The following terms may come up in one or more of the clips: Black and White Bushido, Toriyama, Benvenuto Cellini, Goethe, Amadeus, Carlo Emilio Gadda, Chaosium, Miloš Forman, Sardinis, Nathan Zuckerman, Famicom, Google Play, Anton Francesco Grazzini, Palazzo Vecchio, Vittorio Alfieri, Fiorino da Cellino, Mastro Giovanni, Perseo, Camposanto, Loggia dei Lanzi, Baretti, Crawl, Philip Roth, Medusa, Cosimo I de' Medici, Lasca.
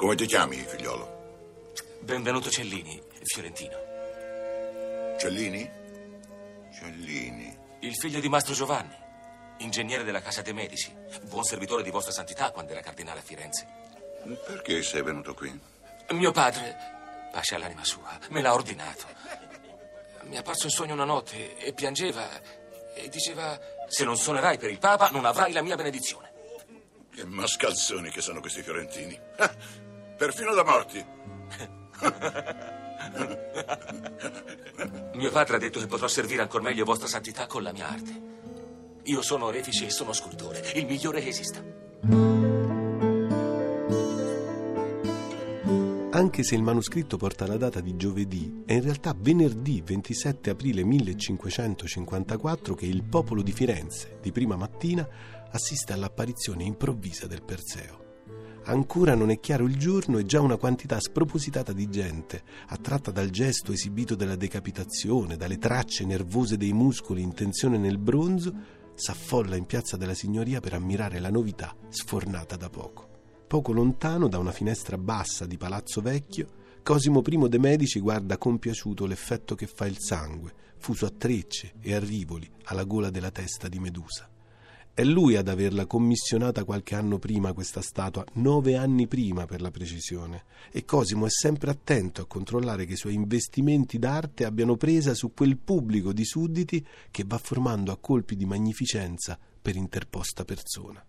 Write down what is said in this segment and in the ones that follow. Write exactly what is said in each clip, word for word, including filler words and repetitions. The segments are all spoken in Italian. Come ti chiami, figliolo? Benvenuto Cellini, fiorentino. Cellini? Cellini. Il figlio di Mastro Giovanni, ingegnere della Casa dei Medici, buon servitore di vostra santità quando era cardinale a Firenze. Perché sei venuto qui? Mio padre, pace all'anima sua, me l'ha ordinato. Mi è apparso in sogno una notte e piangeva e diceva: se non suonerai per il Papa non avrai la mia benedizione. Che mascalzoni che sono questi fiorentini. Ah, perfino da morti. Mio padre ha detto che potrò servire ancor meglio vostra santità con la mia arte. Io sono orefice e sono scultore, il migliore che esista. Anche se il manoscritto porta la data di giovedì, è in realtà venerdì ventisette aprile millecinquecentocinquantaquattro che il popolo di Firenze, di prima mattina, assiste all'apparizione improvvisa del Perseo. Ancora non è chiaro il giorno e già una quantità spropositata di gente, attratta dal gesto esibito della decapitazione, dalle tracce nervose dei muscoli in tensione nel bronzo, s'affolla in piazza della Signoria per ammirare la novità sfornata da poco. Poco lontano, da una finestra bassa di Palazzo Vecchio, Cosimo I de' Medici guarda compiaciuto l'effetto che fa il sangue, fuso a trecce e a rivoli alla gola della testa di Medusa. È lui ad averla commissionata qualche anno prima questa statua, nove anni prima per la precisione, e Cosimo è sempre attento a controllare che i suoi investimenti d'arte abbiano presa su quel pubblico di sudditi che va formando a colpi di magnificenza per interposta persona.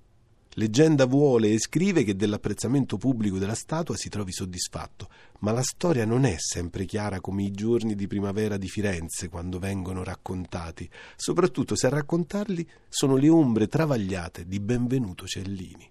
Leggenda vuole e scrive che dell'apprezzamento pubblico della statua si trovi soddisfatto, ma la storia non è sempre chiara come i giorni di primavera di Firenze quando vengono raccontati, soprattutto se a raccontarli sono le ombre travagliate di Benvenuto Cellini.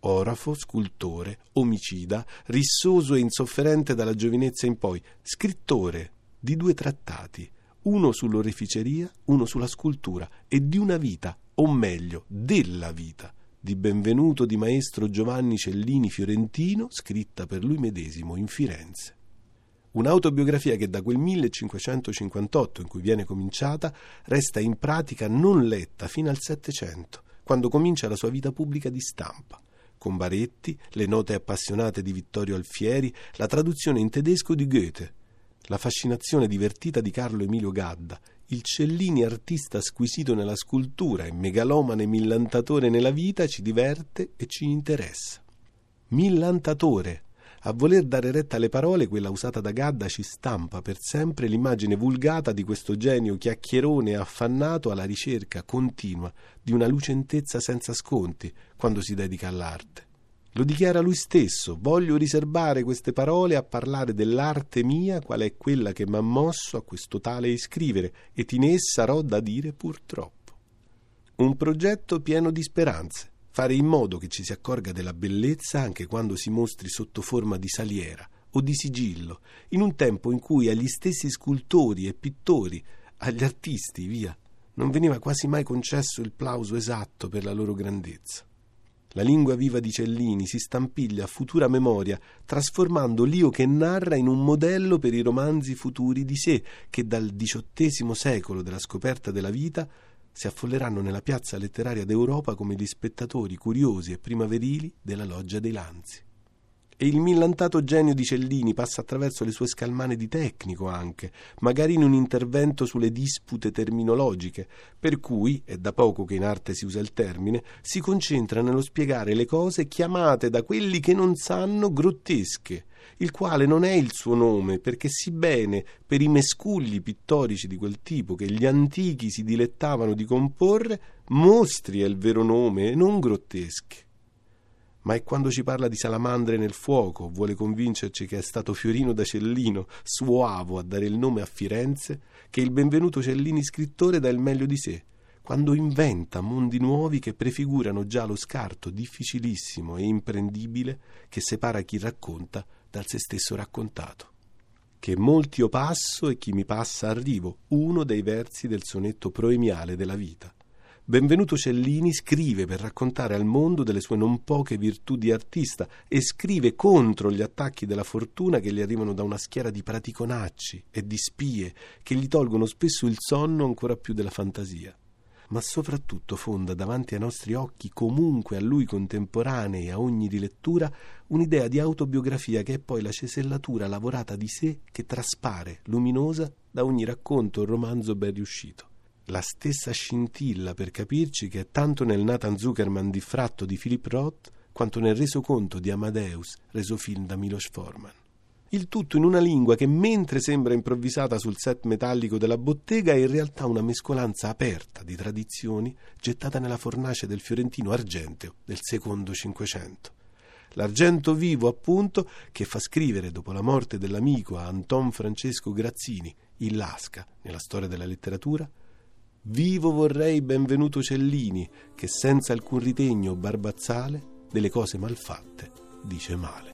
Orafo, scultore, omicida, rissoso e insofferente dalla giovinezza in poi, scrittore di due trattati, uno sull'oreficeria, uno sulla scultura e di una vita, o meglio, della vita di Benvenuto di Maestro Giovanni Cellini fiorentino, scritta per lui medesimo in Firenze. Un'autobiografia che da quel millecinquecentocinquantotto in cui viene cominciata resta in pratica non letta fino al Settecento, quando comincia la sua vita pubblica di stampa, con Baretti, le note appassionate di Vittorio Alfieri, la traduzione in tedesco di Goethe, la fascinazione divertita di Carlo Emilio Gadda, il Cellini artista squisito nella scultura e megalomane millantatore nella vita ci diverte e ci interessa. Millantatore. A voler dare retta alle parole, quella usata da Gadda ci stampa per sempre l'immagine vulgata di questo genio chiacchierone e affannato alla ricerca continua di una lucentezza senza sconti quando si dedica all'arte. Lo dichiara lui stesso: voglio riservare queste parole a parlare dell'arte mia, qual è quella che m'ha mosso a questo tale iscrivere, ed in essa sarò da dire purtroppo. Un progetto pieno di speranze, fare in modo che ci si accorga della bellezza anche quando si mostri sotto forma di saliera o di sigillo, in un tempo in cui agli stessi scultori e pittori, agli artisti, via, non veniva quasi mai concesso il plauso esatto per la loro grandezza. La lingua viva di Cellini si stampiglia a futura memoria, trasformando l'io che narra in un modello per i romanzi futuri di sé, che dal diciottesimo secolo della scoperta della vita si affolleranno nella piazza letteraria d'Europa come gli spettatori curiosi e primaverili della Loggia dei Lanzi. E il millantato genio di Cellini passa attraverso le sue scalmane di tecnico anche, magari in un intervento sulle dispute terminologiche, per cui, è da poco che in arte si usa il termine, si concentra nello spiegare le cose chiamate da quelli che non sanno grottesche, il quale non è il suo nome, perché sì bene per i mescugli pittorici di quel tipo che gli antichi si dilettavano di comporre, mostri è il vero nome e non grottesche. Ma è quando ci parla di salamandre nel fuoco, vuole convincerci che è stato Fiorino da Cellino, suavo a dare il nome a Firenze, che il Benvenuto Cellini scrittore dà il meglio di sé, quando inventa mondi nuovi che prefigurano già lo scarto difficilissimo e imprendibile che separa chi racconta dal se stesso raccontato. Che molti io passo e chi mi passa arrivo, uno dei versi del sonetto proemiale della vita. Benvenuto Cellini scrive per raccontare al mondo delle sue non poche virtù di artista e scrive contro gli attacchi della fortuna che gli arrivano da una schiera di praticonacci e di spie che gli tolgono spesso il sonno ancora più della fantasia. ma soprattutto fonda davanti ai nostri occhi, comunque a lui contemporanei e a ogni rilettura, un'idea di autobiografia che è poi la cesellatura lavorata di sé che traspare, luminosa, da ogni racconto o romanzo ben riuscito. La stessa scintilla, per capirci, che è tanto nel Nathan Zuckerman diffratto di Philip Roth quanto nel resoconto di Amadeus, reso film da Miloš Forman. Il tutto in una lingua che, mentre sembra improvvisata sul set metallico della bottega, è in realtà una mescolanza aperta di tradizioni gettata nella fornace del fiorentino argenteo del secondo Cinquecento. L'argento vivo, appunto, che fa scrivere, dopo la morte dell'amico a Anton Francesco Grazzini, il Lasca, nella storia della letteratura: «Vivo vorrei Benvenuto Cellini, che senza alcun ritegno barbazzale delle cose malfatte dice male».